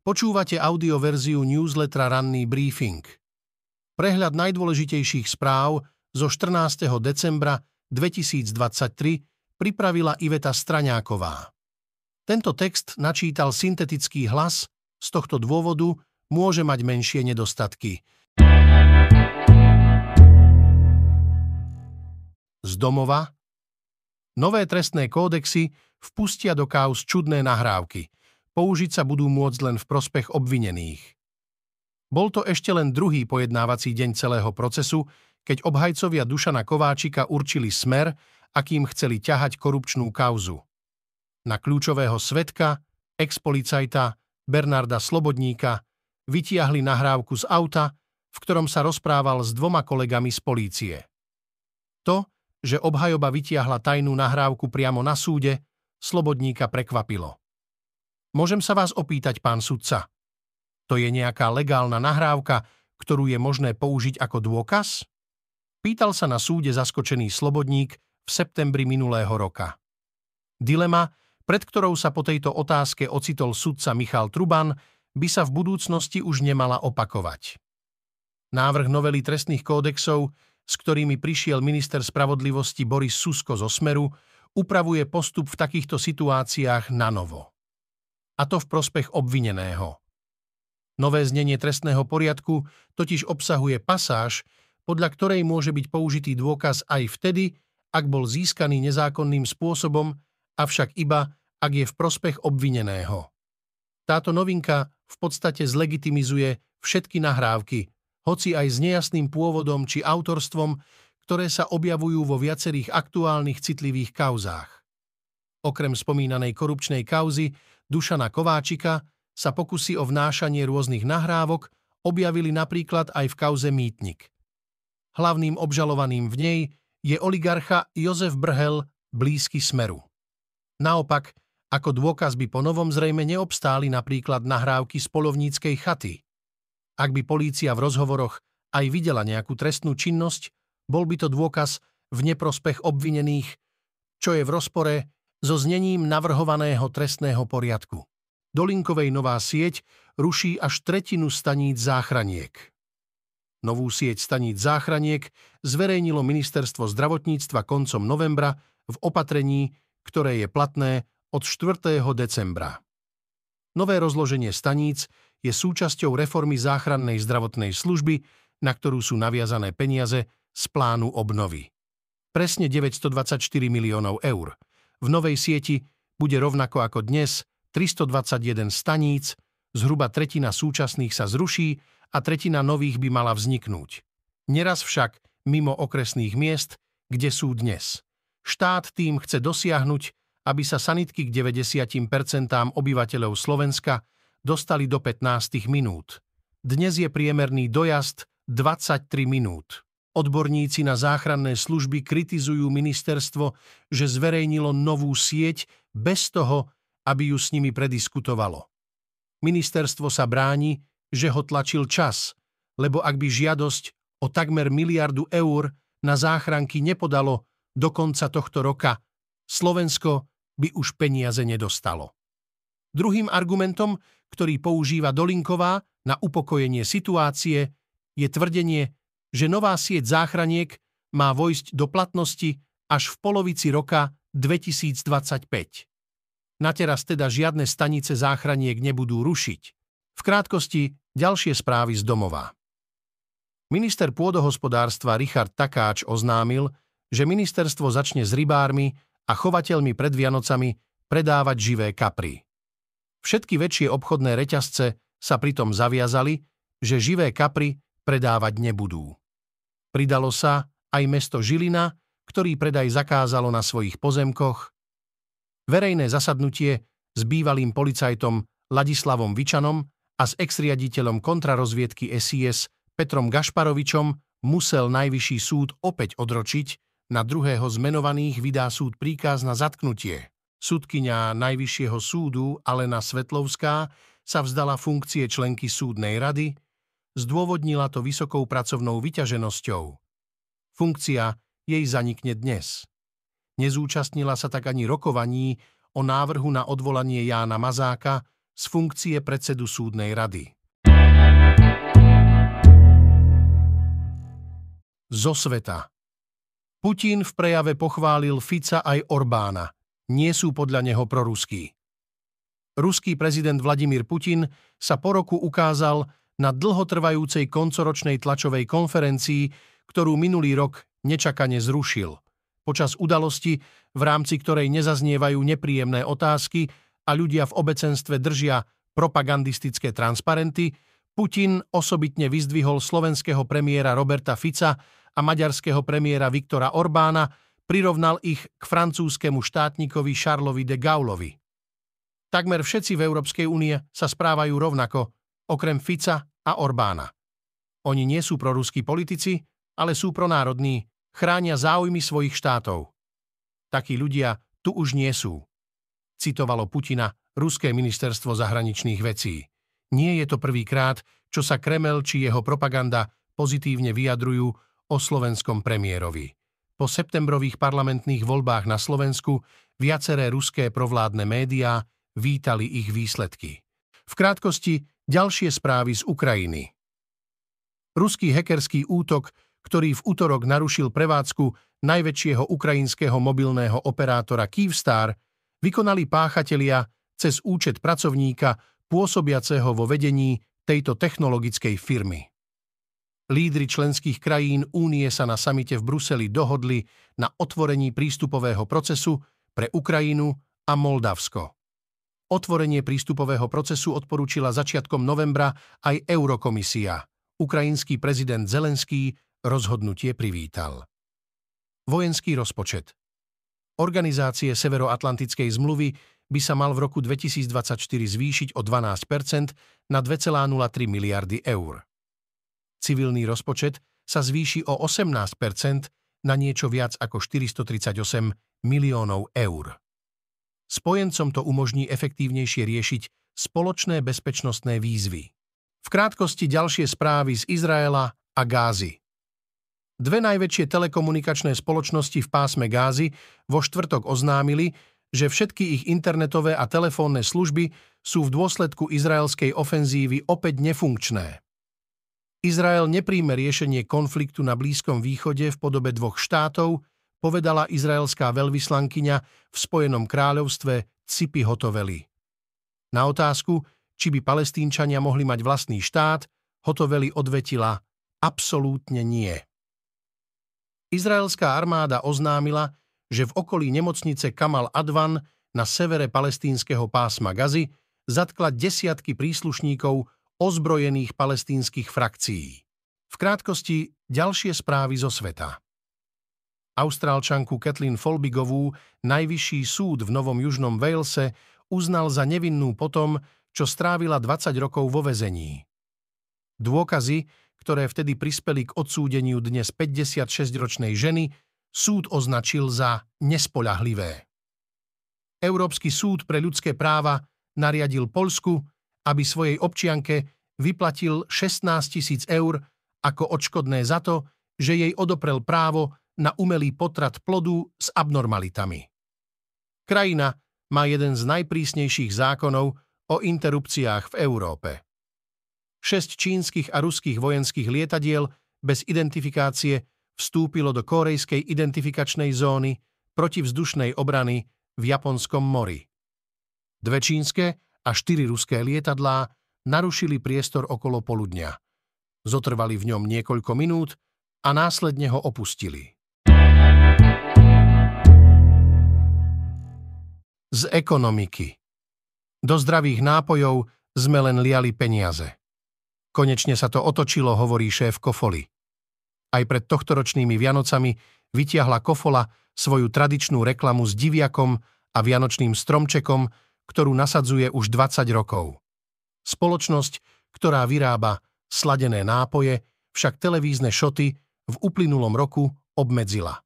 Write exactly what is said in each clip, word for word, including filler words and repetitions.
Počúvate audioverziu newslettera Ranný briefing. Prehľad najdôležitejších správ zo štrnásteho decembra dvetisícdvadsaťtri pripravila Iveta Straňáková. Tento text načítal syntetický hlas, z tohto dôvodu môže mať menšie nedostatky. Z domova. Nové trestné kódexy vpustia do káuz čudné nahrávky. Použiť sa budú môcť len v prospech obvinených. Bol to ešte len druhý pojednávací deň celého procesu, keď obhajcovia Dušana Kováčika určili smer, akým chceli ťahať korupčnú kauzu. Na kľúčového svedka, ex-policajta Bernarda Slobodníka, vytiahli nahrávku z auta, v ktorom sa rozprával s dvoma kolegami z polície. To, že obhajoba vytiahla tajnú nahrávku priamo na súde, Slobodníka prekvapilo. Môžem sa vás opýtať, pán sudca, to je nejaká legálna nahrávka, ktorú je možné použiť ako dôkaz? Pýtal sa na súde zaskočený Slobodník v septembri minulého roka. Dilema, pred ktorou sa po tejto otázke ocitol sudca Michal Truban, by sa v budúcnosti už nemala opakovať. Návrh novely trestných kódexov, s ktorými prišiel minister spravodlivosti Boris Susko zo Smeru, upravuje postup v takýchto situáciách na novo. A to v prospech obvineného. Nové znenie trestného poriadku totiž obsahuje pasáž, podľa ktorej môže byť použitý dôkaz aj vtedy, ak bol získaný nezákonným spôsobom, avšak iba, ak je v prospech obvineného. Táto novinka v podstate zlegitimizuje všetky nahrávky, hoci aj s nejasným pôvodom či autorstvom, ktoré sa objavujú vo viacerých aktuálnych citlivých kauzách. Okrem spomínanej korupčnej kauzy Dušana Kováčika sa pokusy o vnášanie rôznych nahrávok objavili napríklad aj v kauze Mýtnik. Hlavným obžalovaným v nej je oligarcha Jozef Brhel, blízky Smeru. Naopak, ako dôkaz by po novom zrejme neobstáli napríklad nahrávky z polovníckej chaty. Ak by polícia v rozhovoroch aj videla nejakú trestnú činnosť, bol by to dôkaz v neprospech obvinených, čo je v rozpore so znením navrhovaného trestného poriadku. Dolinkovej nová sieť ruší až tretinu staníc záchraniek. Novú sieť staníc záchraniek zverejnilo Ministerstvo zdravotníctva koncom novembra v opatrení, ktoré je platné od štvrtého decembra. Nové rozloženie staníc je súčasťou reformy záchrannej zdravotnej služby, na ktorú sú naviazané peniaze z plánu obnovy. Presne deväťstodvadsaťštyri miliónov eur. V novej sieti bude rovnako ako dnes tristodvadsaťjeden staníc, zhruba tretina súčasných sa zruší a tretina nových by mala vzniknúť. Neraz však mimo okresných miest, kde sú dnes. Štát tým chce dosiahnuť, aby sa sanitky k deväťdesiat percent obyvateľov Slovenska dostali do pätnástich minút. Dnes je priemerný dojazd dvadsaťtri minút. Odborníci na záchranné služby kritizujú ministerstvo, že zverejnilo novú sieť bez toho, aby ju s nimi prediskutovalo. Ministerstvo sa bráni, že ho tlačil čas, lebo ak by žiadosť o takmer miliardu eur na záchranky nepodalo do konca tohto roka, Slovensko by už peniaze nedostalo. Druhým argumentom, ktorý používa Dolinková na upokojenie situácie, je tvrdenie, že nová sieť záchraniek má vojsť do platnosti až v polovici roka dvetisícdvadsaťpäť. Nateraz teda žiadne stanice záchraniek nebudú rušiť. V krátkosti ďalšie správy z domova. Minister pôdohospodárstva Richard Takáč oznámil, že ministerstvo začne s rybármi a chovateľmi pred Vianocami predávať živé kapry. Všetky väčšie obchodné reťazce sa pritom zaviazali, že živé kapry predávať nebudú. Pridalo sa aj mesto Žilina, ktorý predaj zakázalo na svojich pozemkoch. Verejné zasadnutie s bývalým policajtom Ladislavom Vičanom a s exriaditeľom kontrarozviedky es í es Petrom Gašparovičom musel najvyšší súd opäť odročiť, na druhého z menovaných vydá súd príkaz na zatknutie. Sudkyňa Najvyššieho súdu Alena Svetlovská sa vzdala funkcie členky súdnej rady, zdôvodnila to vysokou pracovnou vyťaženosťou. Funkcia jej zanikne dnes. Nezúčastnila sa tak ani rokovaní o návrhu na odvolanie Jána Mazáka z z funkcie predsedu súdnej rady. Zo sveta. Putin v prejave pochválil Fica aj Orbána. Nie sú podľa neho proruskí. Ruský prezident Vladimír Putin sa po roku ukázal na dlhotrvajúcej koncoročnej tlačovej konferencii, ktorú minulý rok nečakane zrušil, počas udalosti, v rámci ktorej nezaznievajú nepríjemné otázky a ľudia v obecenstve držia propagandistické transparenty, Putin osobitne vyzdvihol slovenského premiéra Roberta Fica a maďarského premiéra Viktora Orbána, prirovnal ich k francúzskému štátnikovi Charlesovi de Gaullovi. Takmer všetci v Európskej únie sa správajú rovnako, okrem Fica a Orbána. Oni nie sú proruskí politici, ale sú pronárodní, chránia záujmy svojich štátov. Takí ľudia tu už nie sú, citovalo Putina ruské ministerstvo zahraničných vecí. Nie je to prvýkrát, čo sa Kremel či jeho propaganda pozitívne vyjadrujú o slovenskom premiérovi. Po septembrových parlamentných voľbách na Slovensku viaceré ruské provládne médiá vítali ich výsledky. V krátkosti ďalšie správy z Ukrajiny. Ruský hackerský útok, ktorý v utorok narušil prevádzku najväčšieho ukrajinského mobilného operátora Kyivstar, vykonali páchatelia cez účet pracovníka pôsobiaceho vo vedení tejto technologickej firmy. Lídri členských krajín únie sa na samite v Bruseli dohodli na otvorení prístupového procesu pre Ukrajinu a Moldavsko. Otvorenie prístupového procesu odporúčila začiatkom novembra aj Eurokomisia. Ukrajinský prezident Zelenský rozhodnutie privítal. Vojenský rozpočet. Organizácie Severoatlantickej zmluvy by sa mal v roku dvetisícdvadsaťštyri zvýšiť o dvanásť percent na dve celé nula tri miliardy eur. Civilný rozpočet sa zvýši o osemnásť percent na niečo viac ako štyristotridsaťosem miliónov eur. Spojencom to umožní efektívnejšie riešiť spoločné bezpečnostné výzvy. V krátkosti ďalšie správy z Izraela a Gázy. Dve najväčšie telekomunikačné spoločnosti v pásme Gázy vo štvrtok oznámili, že všetky ich internetové a telefónne služby sú v dôsledku izraelskej ofenzívy opäť nefunkčné. Izrael nepríjme riešenie konfliktu na Blízkom východe v podobe dvoch štátov, povedala izraelská veľvyslankyňa v Spojenom kráľovstve Cipi Hotoveli. Na otázku, či by Palestínčania mohli mať vlastný štát, Hotoveli odvetila absolútne nie. Izraelská armáda oznámila, že v okolí nemocnice Kamal Advan na severe palestínskeho pásma Gazy zatkla desiatky príslušníkov ozbrojených palestínskych frakcií. V krátkosti ďalšie správy zo sveta. Austrálčanku Kathleen Folbigovú najvyšší súd v Novom Južnom Walese uznal za nevinnú potom, čo strávila dvadsať rokov vo väzení. Dôkazy, ktoré vtedy prispeli k odsúdeniu dnes päťdesiatšesťročnej ženy, súd označil za nespoľahlivé. Európsky súd pre ľudské práva nariadil Poľsku, aby svojej občianke vyplatil šestnásť tisíc eur ako odškodné za to, že jej odoprel právo na umelý potrat plodu s abnormalitami. Krajina má jeden z najprísnejších zákonov o interrupciách v Európe. Šesť čínskych a ruských vojenských lietadiel bez identifikácie vstúpilo do kórejskej identifikačnej zóny protivzdušnej obrany v Japonskom mori. Dve čínske a štyri ruské lietadlá narušili priestor okolo poludňa. Zotrvali v ňom niekoľko minút a následne ho opustili. Z ekonomiky. Do zdravých nápojov sme len liali peniaze. Konečne sa to otočilo, hovorí šéf Kofoly. Aj pred tohtoročnými Vianocami vytiahla Kofola svoju tradičnú reklamu s diviakom a vianočným stromčekom, ktorú nasadzuje už dvadsať rokov. Spoločnosť, ktorá vyrába sladené nápoje, však televízne šoty v uplynulom roku obmedzila.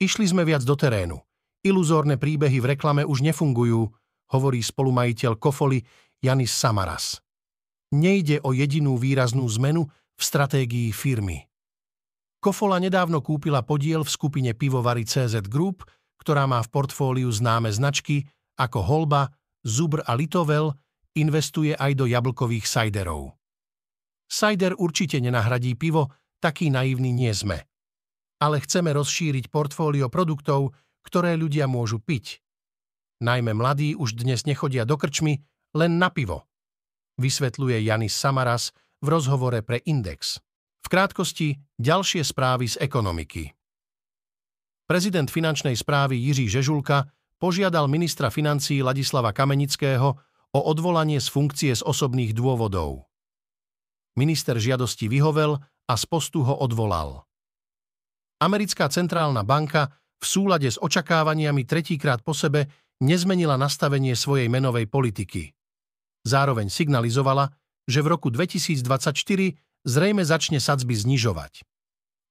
Išli sme viac do terénu. Iluzórne príbehy v reklame už nefungujú, hovorí spolumajiteľ Kofoly Janis Samaras. Nejde o jedinú výraznú zmenu v stratégii firmy. Kofola nedávno kúpila podiel v skupine pivovary cé zet Group, ktorá má v portfóliu známe značky ako Holba, Zubr a Litovel, investuje aj do jablkových sajderov. Sajder určite nenahradí pivo, taký naivní nie sme. Ale chceme rozšíriť portfólio produktov, ktoré ľudia môžu piť. Najmä mladí už dnes nechodia do krčmy, len na pivo, vysvetľuje Janis Samaras v rozhovore pre Index. V krátkosti ďalšie správy z ekonomiky. Prezident finančnej správy Jiří Žežulka požiadal ministra financií Ladislava Kamenického o odvolanie z funkcie z osobných dôvodov. Minister žiadosti vyhovel a z postu ho odvolal. Americká centrálna banka v súlade s očakávaniami tretíkrát po sebe nezmenila nastavenie svojej menovej politiky. Zároveň signalizovala, že v roku dvetisícdvadsaťštyri zrejme začne sadzby znižovať.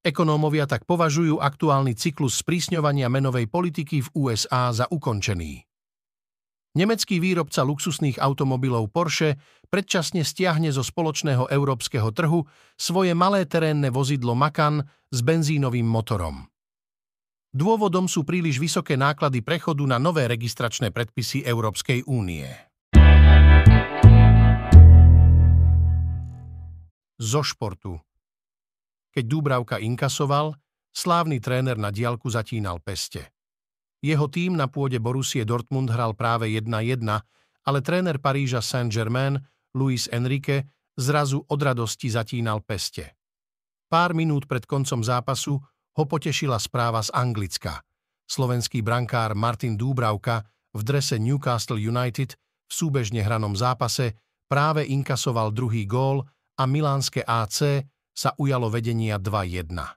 Ekonómovia tak považujú aktuálny cyklus sprísňovania menovej politiky v ú es á za ukončený. Nemecký výrobca luxusných automobilov Porsche predčasne stiahne zo spoločného európskeho trhu svoje malé terénne vozidlo Macan s benzínovým motorom. Dôvodom sú príliš vysoké náklady prechodu na nové registračné predpisy Európskej únie. Zo športu. Keď Dúbravka inkasoval, slávny tréner na diaľku zatínal peste. Jeho tím na pôde Borussie Dortmund hral práve jedna jedna, ale tréner Paríža Saint-Germain, Luis Enrique, zrazu od radosti zatínal peste. Pár minút pred koncom zápasu ho potešila správa z Anglicka. Slovenský brankár Martin Dúbravka v drese Newcastle United v súbežne hranom zápase práve inkasoval druhý gól a milánske á cé sa ujalo vedenia dva jedna.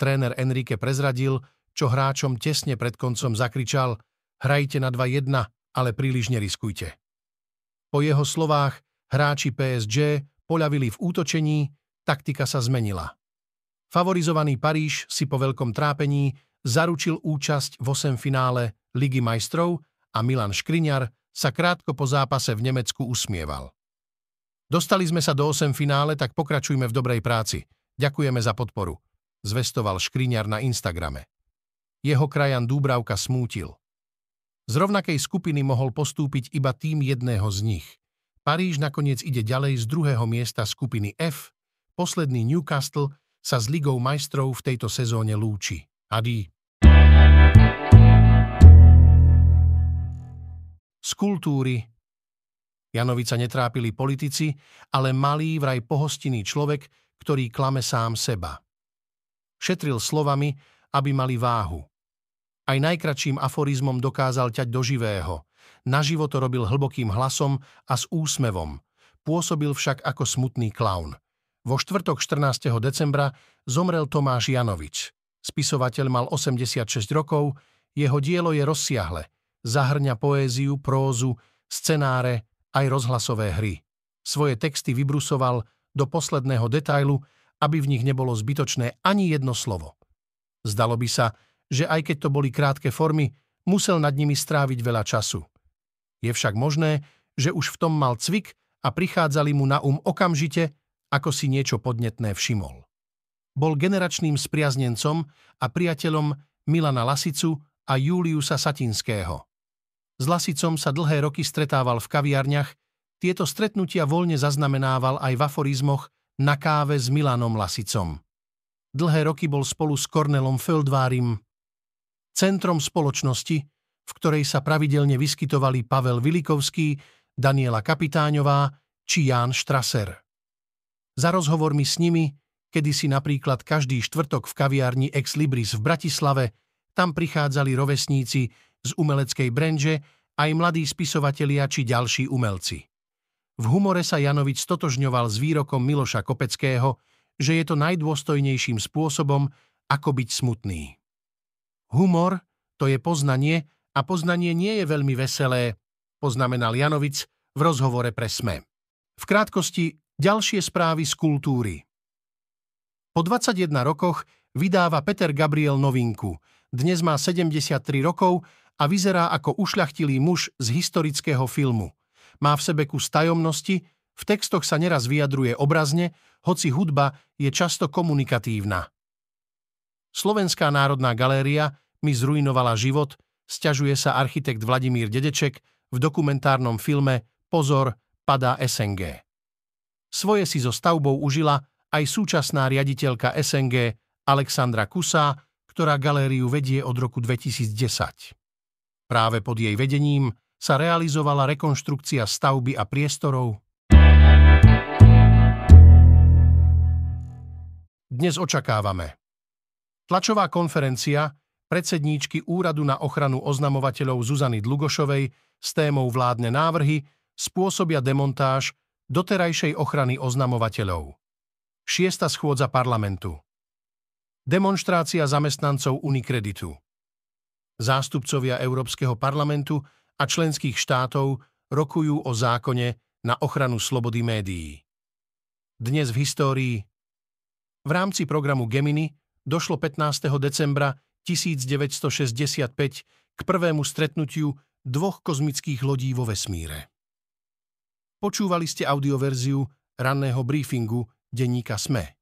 Tréner Enrique prezradil, čo hráčom tesne pred koncom zakričal: "Hrajte na dva jedna, ale príliš neriskujte." Po jeho slovách hráči pé es gé poľavili v útočení, taktika sa zmenila. Favorizovaný Paríž si po veľkom trápení zaručil účasť v osemfinále Ligy majstrov a Milan Škriňar sa krátko po zápase v Nemecku usmieval. "Dostali sme sa do osemfinále, tak pokračujme v dobrej práci. Ďakujeme za podporu," zvestoval Škriňar na Instagrame. Jeho krajan Dúbravka smútil. Z rovnakej skupiny mohol postúpiť iba tým jedného z nich. Paríž nakoniec ide ďalej z druhého miesta skupiny F. Posledný Newcastle sa s Ligou majstrov v tejto sezóne lúči. Adí. Z kultúry. Janoviča netrápili politici, ale malý vraj pohostinný človek, ktorý klame sám seba. Šetril slovami, aby mali váhu. Aj najkračším aforizmom dokázal ťať do živého. Naživo to robil hlbokým hlasom a s úsmevom. Pôsobil však ako smutný klaun. Vo štvrtok štrnásteho decembra zomrel Tomáš Janovič. Spisovateľ mal osemdesiatšesť rokov, jeho dielo je rozsiahle. Zahrňa poéziu, prózu, scenáre, aj rozhlasové hry. Svoje texty vybrusoval do posledného detailu, aby v nich nebolo zbytočné ani jedno slovo. Zdalo by sa, že aj keď to boli krátke formy, musel nad nimi stráviť veľa času. Je však možné, že už v tom mal cvik a prichádzali mu na um okamžite, ako si niečo podnetné všimol. Bol generačným spriaznencom a priateľom Milana Lasicu a Juliusa Satinského. S Lasicom sa dlhé roky stretával v kaviarniach, tieto stretnutia voľne zaznamenával aj v aforizmoch Na káve s Milanom Lasicom. Dlhé roky bol spolu s Kornelom Feldvárim centrom spoločnosti, v ktorej sa pravidelne vyskytovali Pavel Vilikovský, Daniela Kapitáňová či Ján Strasser. Za rozhovormi s nimi, kedysi napríklad každý štvrtok v kaviarni Ex Libris v Bratislave, tam prichádzali rovesníci z umeleckej branže, aj mladí spisovatelia či ďalší umelci. V humore sa Janovič stotožňoval s výrokom Miloša Kopeckého, že je to najdôstojnejším spôsobom, ako byť smutný. "Humor, to je poznanie a poznanie nie je veľmi veselé," poznamenal Janovič v rozhovore pre Sme. V krátkosti ďalšie správy z kultúry. Po dvadsaťjeden rokoch vydáva Peter Gabriel novinku. Dnes má sedemdesiattri rokov a vyzerá ako ušľachtilý muž z historického filmu. Má v sebe kus tajomnosti, v textoch sa neraz vyjadruje obrazne, hoci hudba je často komunikatívna. Slovenská národná galéria Mi zrujnovala život, sťažuje sa architekt Vladimír Dedeček v dokumentárnom filme Pozor, padá es en gé. Svoje si so stavbou užila aj súčasná riaditeľka es en gé Alexandra Kusá, ktorá galériu vedie od roku dvetisícdesať. Práve pod jej vedením sa realizovala rekonštrukcia stavby a priestorov. Dnes očakávame tlačová konferencia predsedníčky Úradu na ochranu oznamovateľov Zuzany Dlugošovej s témou Vládne návrhy spôsobia demontáž doterajšej ochrany oznamovateľov. Šiesta schôdza parlamentu. Demonštrácia zamestnancov Unikreditu. Zástupcovia Európskeho parlamentu a členských štátov rokujú o zákone na ochranu slobody médií. Dnes v histórii. V rámci programu Gemini došlo pätnásteho decembra tisícdeväťstošesťdesiatpäť k prvému stretnutiu dvoch kozmických lodí vo vesmíre. Počúvali ste audioverziu ranného briefingu denníka es em e.